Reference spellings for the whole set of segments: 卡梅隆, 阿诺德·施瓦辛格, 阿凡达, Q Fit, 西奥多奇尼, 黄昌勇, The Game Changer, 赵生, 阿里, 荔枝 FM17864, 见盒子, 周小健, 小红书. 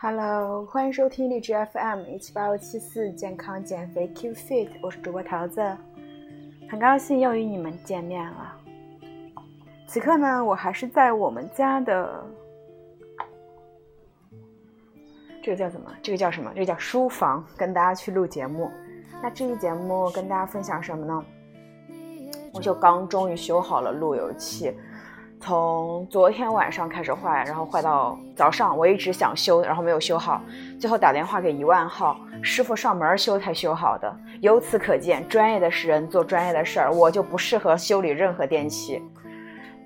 Hello， 欢迎收听荔枝 FM17864 健康减肥 Q Fit， 我是主播桃子，很高兴又与你们见面了。此刻呢，我还是在我们家的这个叫书房，跟大家去录节目。那这期节目跟大家分享什么呢？我就终于修好了路由器，从昨天晚上开始坏，然后坏到早上，我一直想修，然后没有修好，最后打电话给10000号师傅上门修才修好的。由此可见，专业的人做专业的事儿，我就不适合修理任何电器。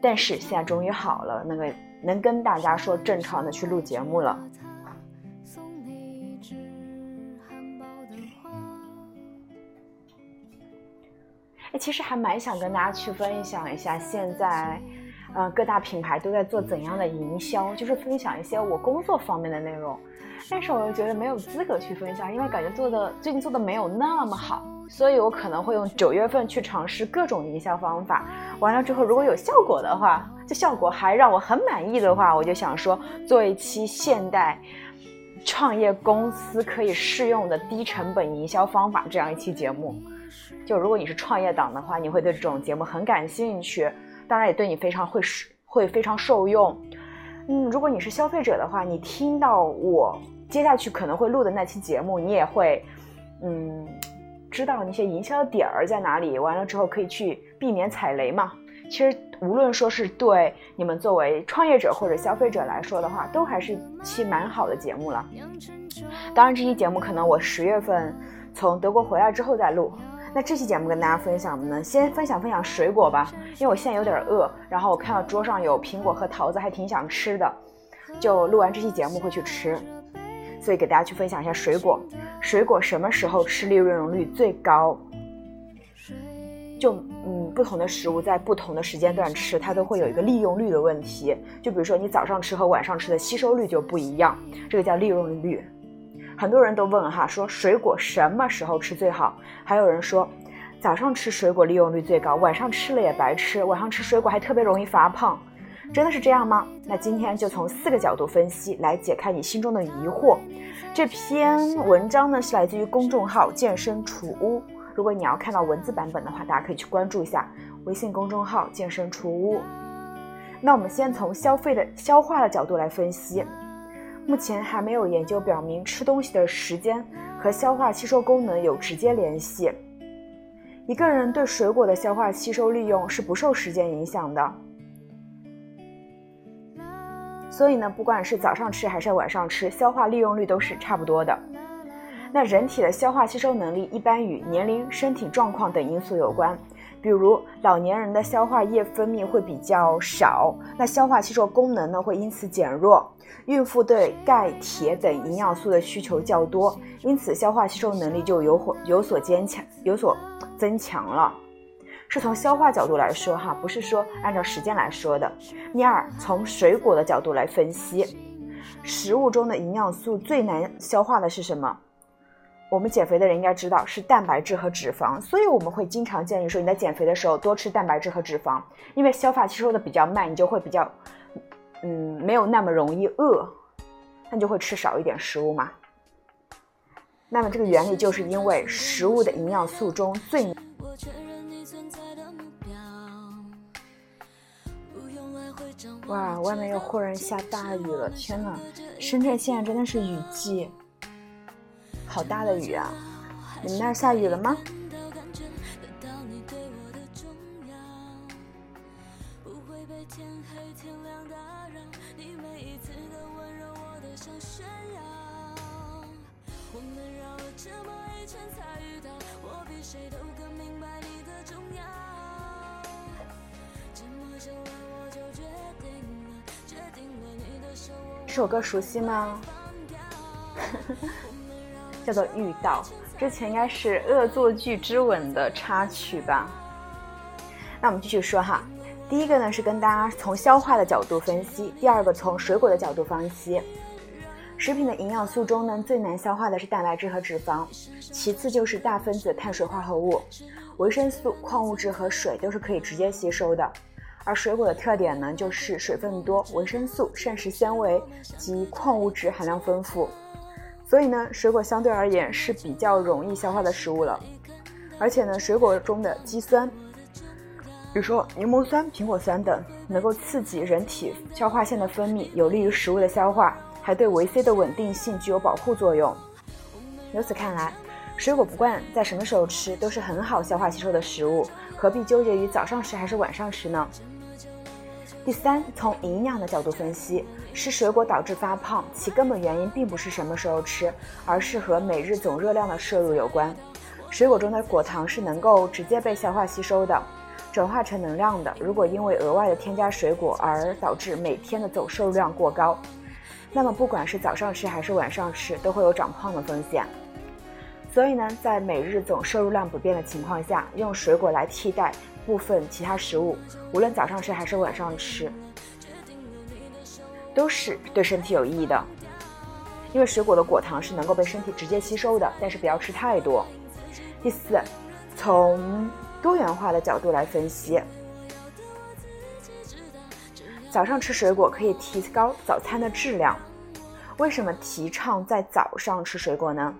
但是现在终于好了，那个能跟大家说正常的去录节目了。其实还蛮想跟大家去分享一下现在各大品牌都在做怎样的营销，就是分享一些我工作方面的内容，但是我又觉得没有资格去分享，因为感觉最近做的没有那么好，所以我可能会用9月份去尝试各种营销方法，完了之后如果有效果的话，这效果还让我很满意的话，我就想说做一期现代创业公司可以适用的低成本营销方法这样一期节目。就如果你是创业党的话，你会对这种节目很感兴趣，当然也对你会非常受用。如果你是消费者的话，你听到我接下去可能会录的那期节目，你也会知道那些营销点在哪里，完了之后可以去避免踩雷嘛。其实无论说是对你们作为创业者或者消费者来说的话，都还是期蛮好的节目了。当然这期节目可能我10月份从德国回来之后再录。那这期节目跟大家分享的呢，先分享水果吧，因为我现在有点饿，然后我看到桌上有苹果和桃子，还挺想吃的，就录完这期节目会去吃，所以给大家去分享一下水果。水果什么时候吃利润率最高？就不同的食物在不同的时间段吃，它都会有一个利用率的问题，就比如说你早上吃和晚上吃的吸收率就不一样，这个叫利用率。很多人都问说水果什么时候吃最好，还有人说早上吃水果利用率最高，晚上吃了也白吃，晚上吃水果还特别容易发胖，真的是这样吗？那今天就从4个角度分析，来解开你心中的疑惑。这篇文章呢是来自于公众号健身储屋，如果你要看到文字版本的话，大家可以去关注一下微信公众号健身储屋。那我们先从消化的角度来分析。目前还没有研究表明吃东西的时间和消化吸收功能有直接联系。一个人对水果的消化吸收利用是不受时间影响的，所以呢，不管是早上吃还是晚上吃，消化利用率都是差不多的。那人体的消化吸收能力一般与年龄、身体状况等因素有关，比如老年人的消化液分泌会比较少，那消化吸收功能呢会因此减弱。孕妇对钙、铁等营养素的需求较多，因此消化吸收能力就有所增强了。是从消化角度来说不是说按照时间来说的。第二，从水果的角度来分析，食物中的营养素最难消化的是什么？我们减肥的人应该知道是蛋白质和脂肪，所以我们会经常建议说你在减肥的时候多吃蛋白质和脂肪，因为消化吸收的比较慢，你就会比较没有那么容易饿，那就会吃少一点食物嘛。那么这个原理就是因为食物的营养素中最外面又忽然下大雨了，天哪，深圳现在真的是雨季，好大的雨啊！你们那儿下雨了吗？这首歌熟悉吗？叫做《遇到》，之前应该是《恶作剧之吻》的插曲吧。那我们继续说第一个呢是跟大家从消化的角度分析，第二个从水果的角度分析。食品的营养素中呢最难消化的是蛋白质和脂肪，其次就是大分子碳水化合物，维生素、矿物质和水都是可以直接吸收的，而水果的特点呢，就是水分多、维生素、膳食纤维及矿物质含量丰富，所以呢，水果相对而言是比较容易消化的食物了。而且呢，水果中的肌酸，比如说柠檬酸、苹果酸等，能够刺激人体消化腺的分泌，有利于食物的消化，还对维 C 的稳定性具有保护作用。由此看来，水果不管在什么时候吃都是很好消化吸收的食物，何必纠结于早上吃还是晚上吃呢？第三，从营养的角度分析，吃水果导致发胖，其根本原因并不是什么时候吃，而是和每日总热量的摄入有关。水果中的果糖是能够直接被消化吸收的，转化成能量的，如果因为额外的添加水果而导致每天的总摄入量过高，那么不管是早上吃还是晚上吃，都会有长胖的风险。所以呢，在每日总摄入量不变的情况下，用水果来替代部分其他食物，无论早上吃还是晚上吃，都是对身体有益的。因为水果的果糖是能够被身体直接吸收的，但是不要吃太多。第四，从多元化的角度来分析，早上吃水果可以提高早餐的质量。为什么提倡在早上吃水果呢？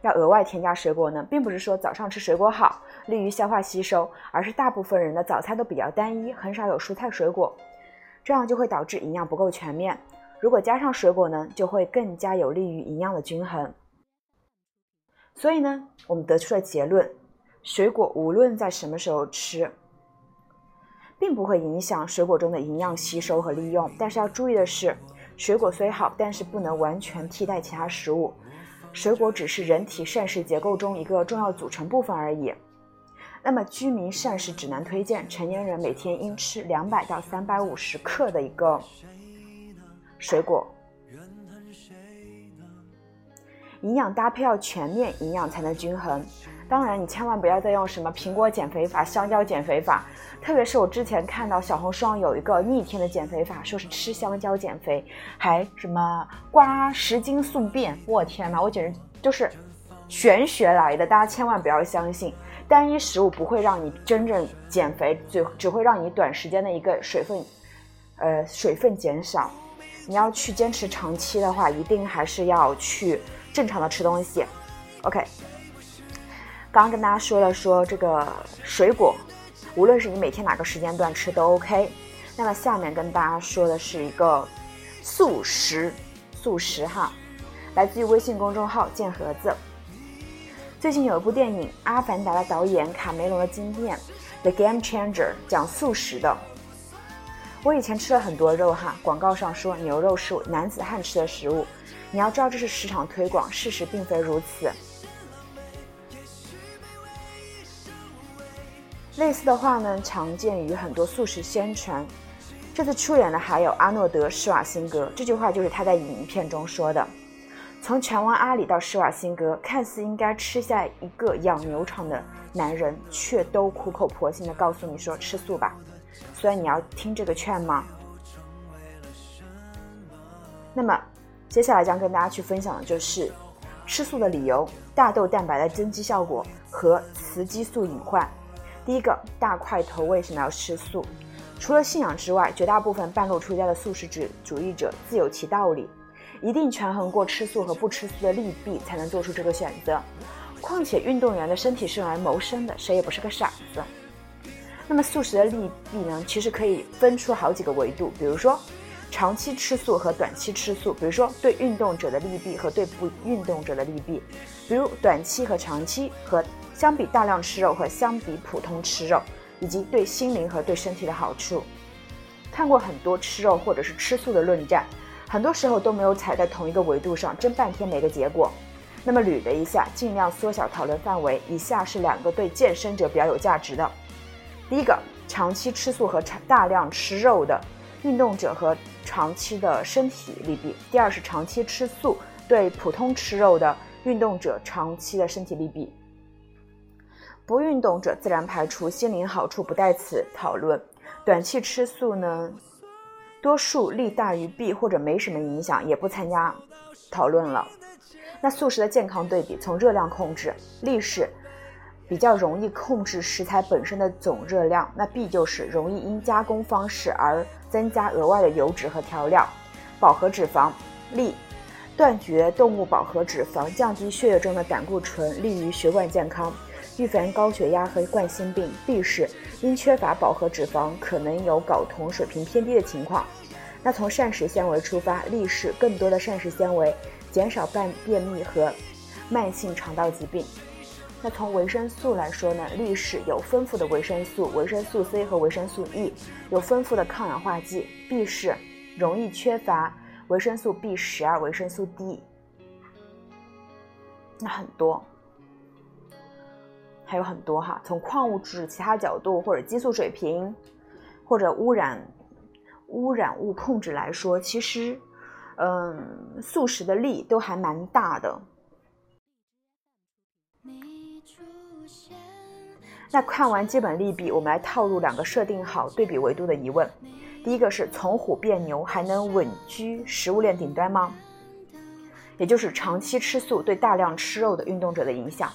要额外添加水果呢，并不是说早上吃水果好，利于消化吸收，而是大部分人的早餐都比较单一，很少有蔬菜水果，这样就会导致营养不够全面。如果加上水果呢，就会更加有利于营养的均衡。所以呢，我们得出了结论，水果无论在什么时候吃，并不会影响水果中的营养吸收和利用。但是要注意的是，水果虽好，但是不能完全替代其他食物，水果只是人体膳食结构中一个重要组成部分而已。那么居民膳食指南推荐成年人每天应吃200到350克的一个水果，营养搭配要全面，营养才能均衡。当然你千万不要再用什么苹果减肥法、香蕉减肥法，特别是我之前看到小红书上有一个逆天的减肥法，说是吃香蕉减肥，还什么刮10斤宿便，我天哪，我简直就是玄学来的，大家千万不要相信。单一食物不会让你真正减肥，只会让你短时间的一个水分减少。你要去坚持长期的话，一定还是要去正常的吃东西。 OK，刚刚跟大家说了说这个水果，无论是你每天哪个时间段吃都 OK。 那么下面跟大家说的是一个素食哈，来自于微信公众号见盒子。最近有一部电影《阿凡达》的导演卡梅隆的经典 The Game Changer 讲素食的。我以前吃了很多肉哈，广告上说牛肉是男子汉吃的食物，你要知道这是市场推广，事实并非如此。类似的话呢，常见于很多素食宣传。这次出演的还有阿诺德·施瓦辛格，这句话就是他在影片中说的。从拳王阿里到施瓦辛格，看似应该吃下一个养牛场的男人，却都苦口婆心地告诉你说吃素吧。所以你要听这个劝吗？那么接下来将跟大家去分享的就是吃素的理由、大豆蛋白的增肌效果和雌激素隐患。第一个，大块头为什么要吃素？除了信仰之外，绝大部分半路出家的素食主义者自有其道理，一定权衡过吃素和不吃素的利弊，才能做出这个选择。况且运动员的身体是用来谋生的，谁也不是个傻子。那么素食的利弊呢，其实可以分出好几个维度，比如说长期吃素和短期吃素，比如说对运动者的利弊和对不运动者的利弊，比如短期和长期和相比大量吃肉和相比普通吃肉，以及对心灵和对身体的好处。看过很多吃肉或者是吃素的论战，很多时候都没有踩在同一个维度上，争半天没个结果。那么捋了一下，尽量缩小讨论范围，以下是两个对健身者比较有价值的。第一个，长期吃素和大量吃肉的运动者和长期的身体利弊。第二是长期吃素对普通吃肉的运动者长期的身体利弊。不运动者自然排除，心灵好处不在此讨论。短期吃素呢，多数利大于弊或者没什么影响，也不参加讨论了。那素食的健康对比，从热量控制、历史比较容易控制食材本身的总热量，那 B 就是容易因加工方式而增加额外的油脂和调料。饱和脂肪利断绝动物饱和脂肪，降低血液中的胆固醇，利于血管健康，预防高血压和冠心病。 B 是因缺乏饱和脂肪可能有睾酮水平偏低的情况。那从膳食纤维出发，利是更多的膳食纤维，减少便秘和慢性肠道疾病。那从维生素来说呢，利是有丰富的维生素，维生素 C 和维生素 E， 有丰富的抗氧化剂。 B 是容易缺乏维生素 B12 维生素 D， 那很多还有很多哈。从矿物质其他角度或者激素水平或者污染物控制来说，其实素食的利都还蛮大的。那看完基本利弊，我们来套入两个设定好对比维度的疑问。第一个是从虎变牛还能稳居食物链顶端吗？也就是长期吃素对大量吃肉的运动者的影响。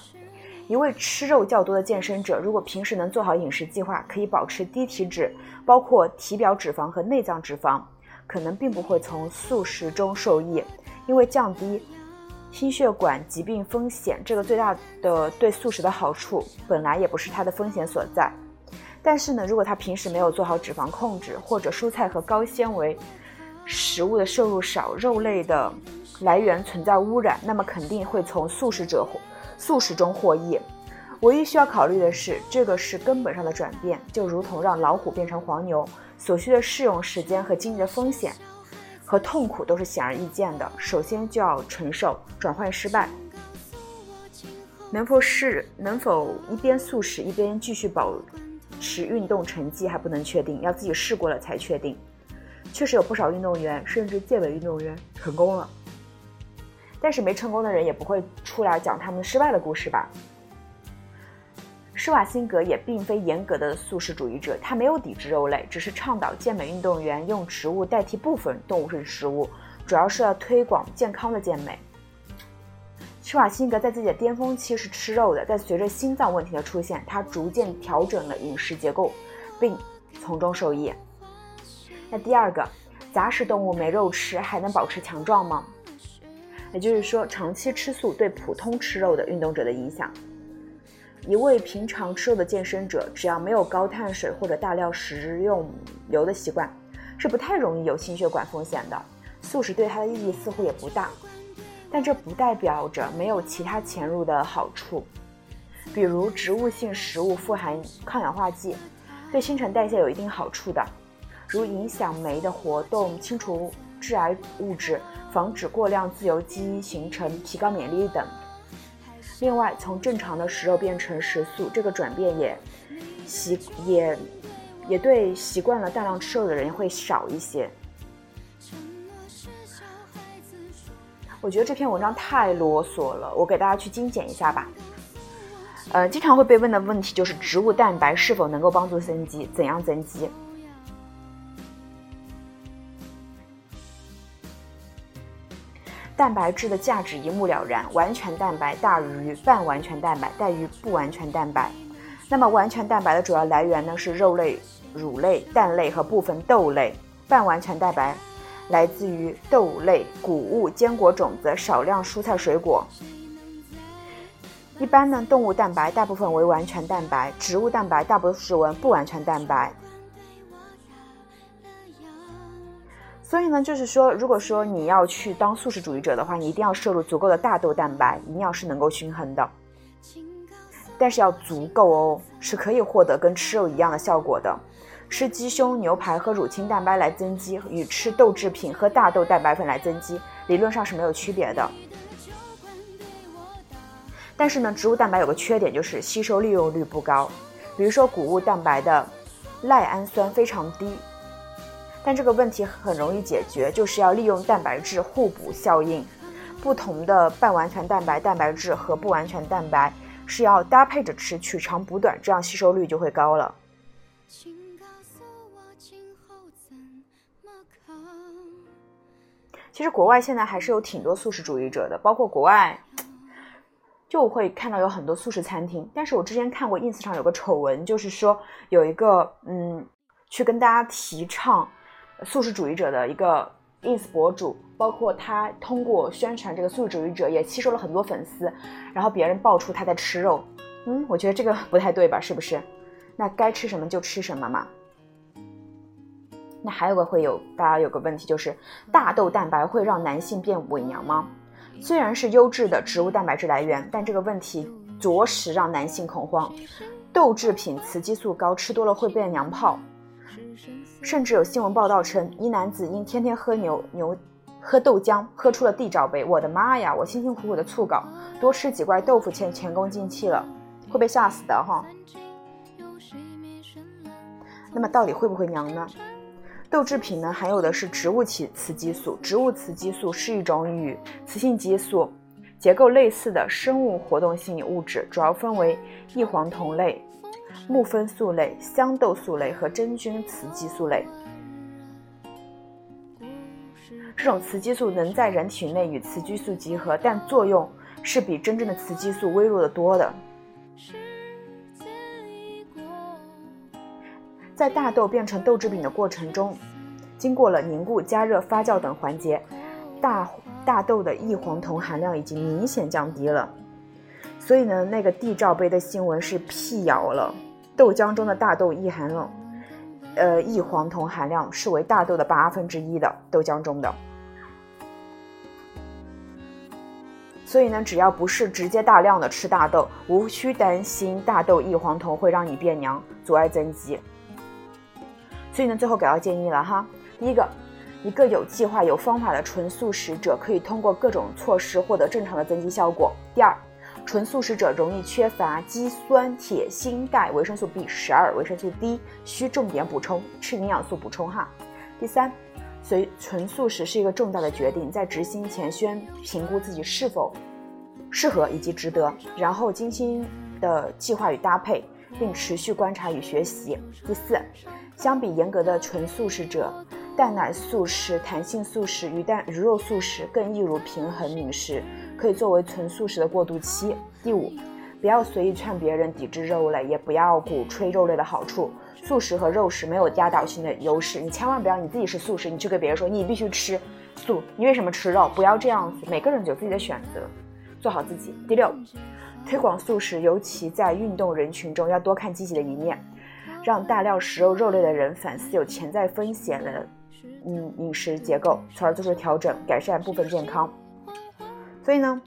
一位吃肉较多的健身者，如果平时能做好饮食计划，可以保持低体脂，包括体表脂肪和内脏脂肪，可能并不会从素食中受益，因为降低心血管疾病风险，这个最大的对素食的好处本来也不是它的风险所在。但是呢，如果他平时没有做好脂肪控制，或者蔬菜和高纤维食物的摄入少，肉类的来源存在污染，那么肯定会从素食中获益。唯一需要考虑的是，这个是根本上的转变，就如同让老虎变成黄牛，所需的适用时间和经济的风险和痛苦都是显而易见的，首先就要承受转换失败。能否一边素食一边继续保持运动成绩还不能确定，要自己试过了才确定。确实有不少运动员甚至健美运动员成功了，但是没成功的人也不会出来讲他们失败的故事吧。施瓦辛格也并非严格的素食主义者，他没有抵制肉类，只是倡导健美运动员用植物代替部分动物性食物，主要是要推广健康的健美。施瓦辛格在自己的巅峰期是吃肉的，但随着心脏问题的出现，他逐渐调整了饮食结构，并从中受益。那第二个，杂食动物没肉吃还能保持强壮吗？也就是说，长期吃素对普通吃肉的运动者的影响。一位平常吃肉的健身者，只要没有高碳水或者大量食用油的习惯，是不太容易有心血管风险的，素食对他的意义似乎也不大。但这不代表着没有其他潜入的好处，比如植物性食物富含抗氧化剂，对新陈代谢有一定好处的，如影响酶的活动、清除致癌物质、防止过量自由基形成、提高免疫力等。另外，从正常的食肉变成食素，这个转变也对习惯了大量吃肉的人会少一些。我觉得这篇文章太啰嗦了，我给大家去精简一下吧。经常会被问的问题就是植物蛋白是否能够帮助增肌，怎样增肌。蛋白质的价值一目了然，完全蛋白大于半完全蛋白大于不完全蛋白。那么完全蛋白的主要来源呢是肉类、乳类、蛋类和部分豆类，半完全蛋白来自于豆类、谷物、坚果种子、少量蔬菜水果。一般呢，动物蛋白大部分为完全蛋白，植物蛋白大部分为不完全蛋白。所以呢，就是说，如果说你要去当素食主义者的话，你一定要摄入足够的大豆蛋白，营养是能够均衡的，但是要足够哦，是可以获得跟吃肉一样的效果的。吃鸡胸、牛排和乳清蛋白来增肌，与吃豆制品、喝大豆蛋白粉来增肌，理论上是没有区别的。但是呢，植物蛋白有个缺点，就是吸收利用率不高。比如说，谷物蛋白的赖氨酸非常低，但这个问题很容易解决，就是要利用蛋白质互补效应。不同的半完全蛋白、蛋白质和不完全蛋白是要搭配着吃，取长补短，这样吸收率就会高了。其实国外现在还是有挺多素食主义者的，包括国外就会看到有很多素食餐厅。但是我之前看过 ins 上有个丑闻，就是说有一个去跟大家提倡素食主义者的一个 ins 博主，包括他通过宣传这个素食主义者也吸收了很多粉丝，然后别人爆出他在吃肉。我觉得这个不太对吧，是不是？那该吃什么就吃什么嘛。那还有个会有大家有个问题，就是大豆蛋白会让男性变伪娘吗？虽然是优质的植物蛋白质来源，但这个问题着实让男性恐慌。豆制品雌激素高，吃多了会变娘炮。甚至有新闻报道称，一男子因天天喝喝豆浆，喝出了地罩杯。我的妈呀！我辛辛苦苦的促稿，多吃几块豆腐前功尽弃了，会被吓死的哈。那么到底会不会娘呢？豆制品呢含有的是植物雌激素，植物雌激素是一种与雌性激素结构类似的生物活动性物质，主要分为异黄酮类、木酚素类、香豆素类和真菌雌激素类。这种雌激素能在人体内与雌激素集合，但作用是比真正的雌激素微弱的多的。在大豆变成豆制品的过程中，经过了凝固、加热、发酵等环节，大豆的异黄酮含量已经明显降低了。所以呢，那个地罩杯的新闻是辟谣了。豆浆中的大豆异黄酮含量是为大豆的1/8的，豆浆中的。所以呢，只要不是直接大量的吃大豆，无需担心大豆异黄酮会让你变娘，阻碍增肌。所以呢，最后给到建议了哈。第一个，一个有计划有方法的纯素食者可以通过各种措施获得正常的增肌效果。第二，纯素食者容易缺乏肌酸、铁、锌、钙、维生素 B12、维生素 D， 需重点补充，吃营养素补充哈。第三，所以纯素食是一个重大的决定，在执行前先评估自己是否适合以及值得，然后精心的计划与搭配，并持续观察与学习。第四，相比严格的纯素食者，蛋奶素食、弹性素食、鱼肉素食更易如平衡饮食，可以作为纯素食的过渡期。第五，不要随意劝别人抵制肉类，也不要鼓吹肉类的好处。素食和肉食没有压倒性的优势，你千万不要你自己是素食，你去跟别人说你必须吃素，你为什么吃肉？不要这样子，每个人有自己的选择，做好自己。第六，推广素食，尤其在运动人群中，要多看积极的一面，让大量食肉肉类的人反思有潜在风险的饮食结构，从而做出调整，改善部分健康。所以呢，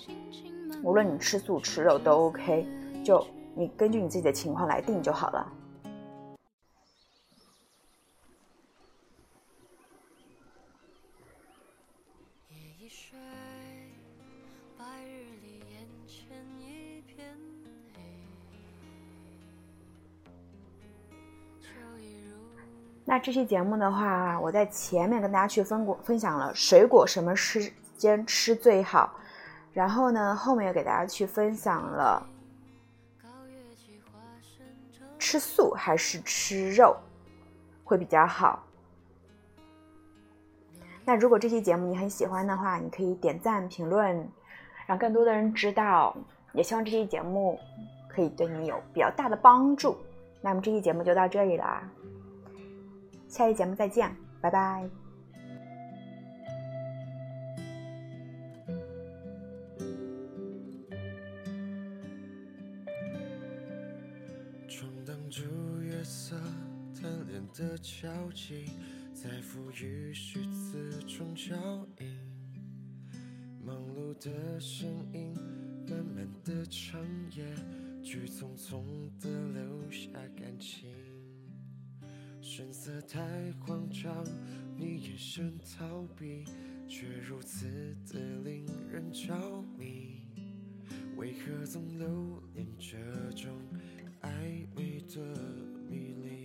无论你吃素吃肉都 OK， 就你根据你自己的情况来定就好了。那这期节目的话，我在前面跟大家去分享了水果什么时间吃最好，然后呢后面又给大家去分享了吃素还是吃肉会比较好。那如果这期节目你很喜欢的话，你可以点赞评论，让更多的人知道，也希望这期节目可以对你有比较大的帮助。那么这期节目就到这里啦，下期节目再见，拜拜。的交集在赋予虚词中交映，忙碌的声音，慢慢的长夜，去匆匆的留下感情。神色太慌张，你眼神逃避，却如此的令人着迷。为何总留恋这种暧昧的迷离？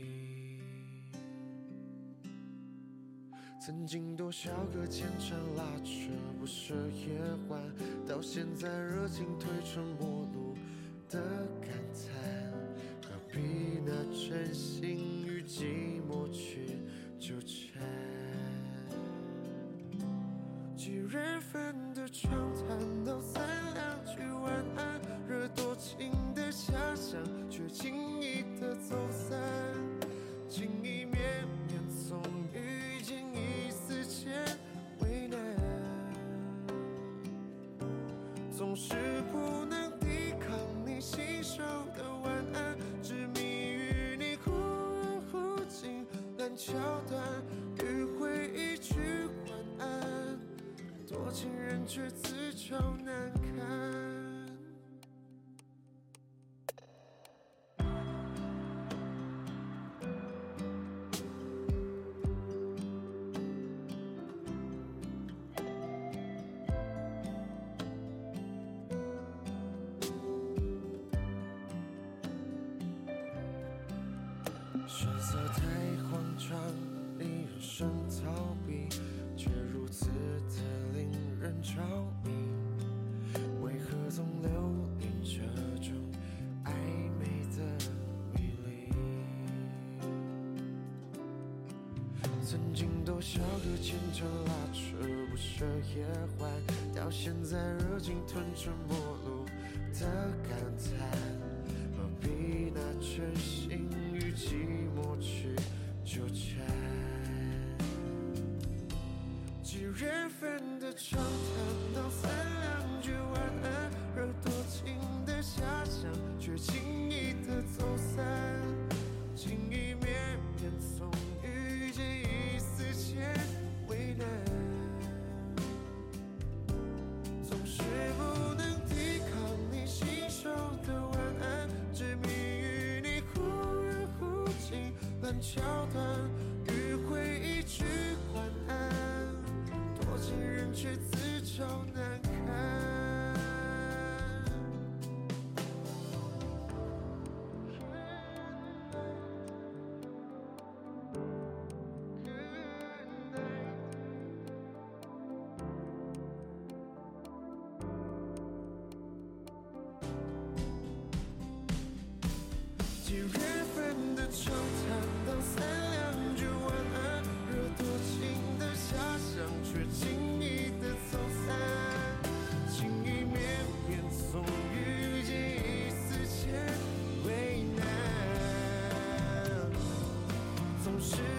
曾经多少个牵缠拉扯不舍夜晚，到现在热情推成陌路的感叹。何必拿真心与寂寞去纠缠？几人份的长谈到3两句晚安。总是不能抵抗你信手的晚安，执迷于你忽远忽近烂桥段，与回忆去晚安，多情人却自嘲难堪。选择太慌张，令人生逃避，却如此的令人着迷。为何总留恋这种暧昧的迷离？曾经多少个牵扯拉扯不舍夜晚，到现在热情吞吃陌路的感叹，何必拿真心与寂寞去纠缠？几人份的长谈到三两句晚安，惹多情的遐想却轻易的走散，情意绵绵总遇见一丝千为难，总是不能抵抗你信手的晚安，执迷于你忽远忽近烂桥段，与回忆去晚安，多情人却自嘲难堪。几月份的长谈到三两句晚安，惹多情的遐想却轻易的走散，情意绵绵总遇见一丝千为难，总是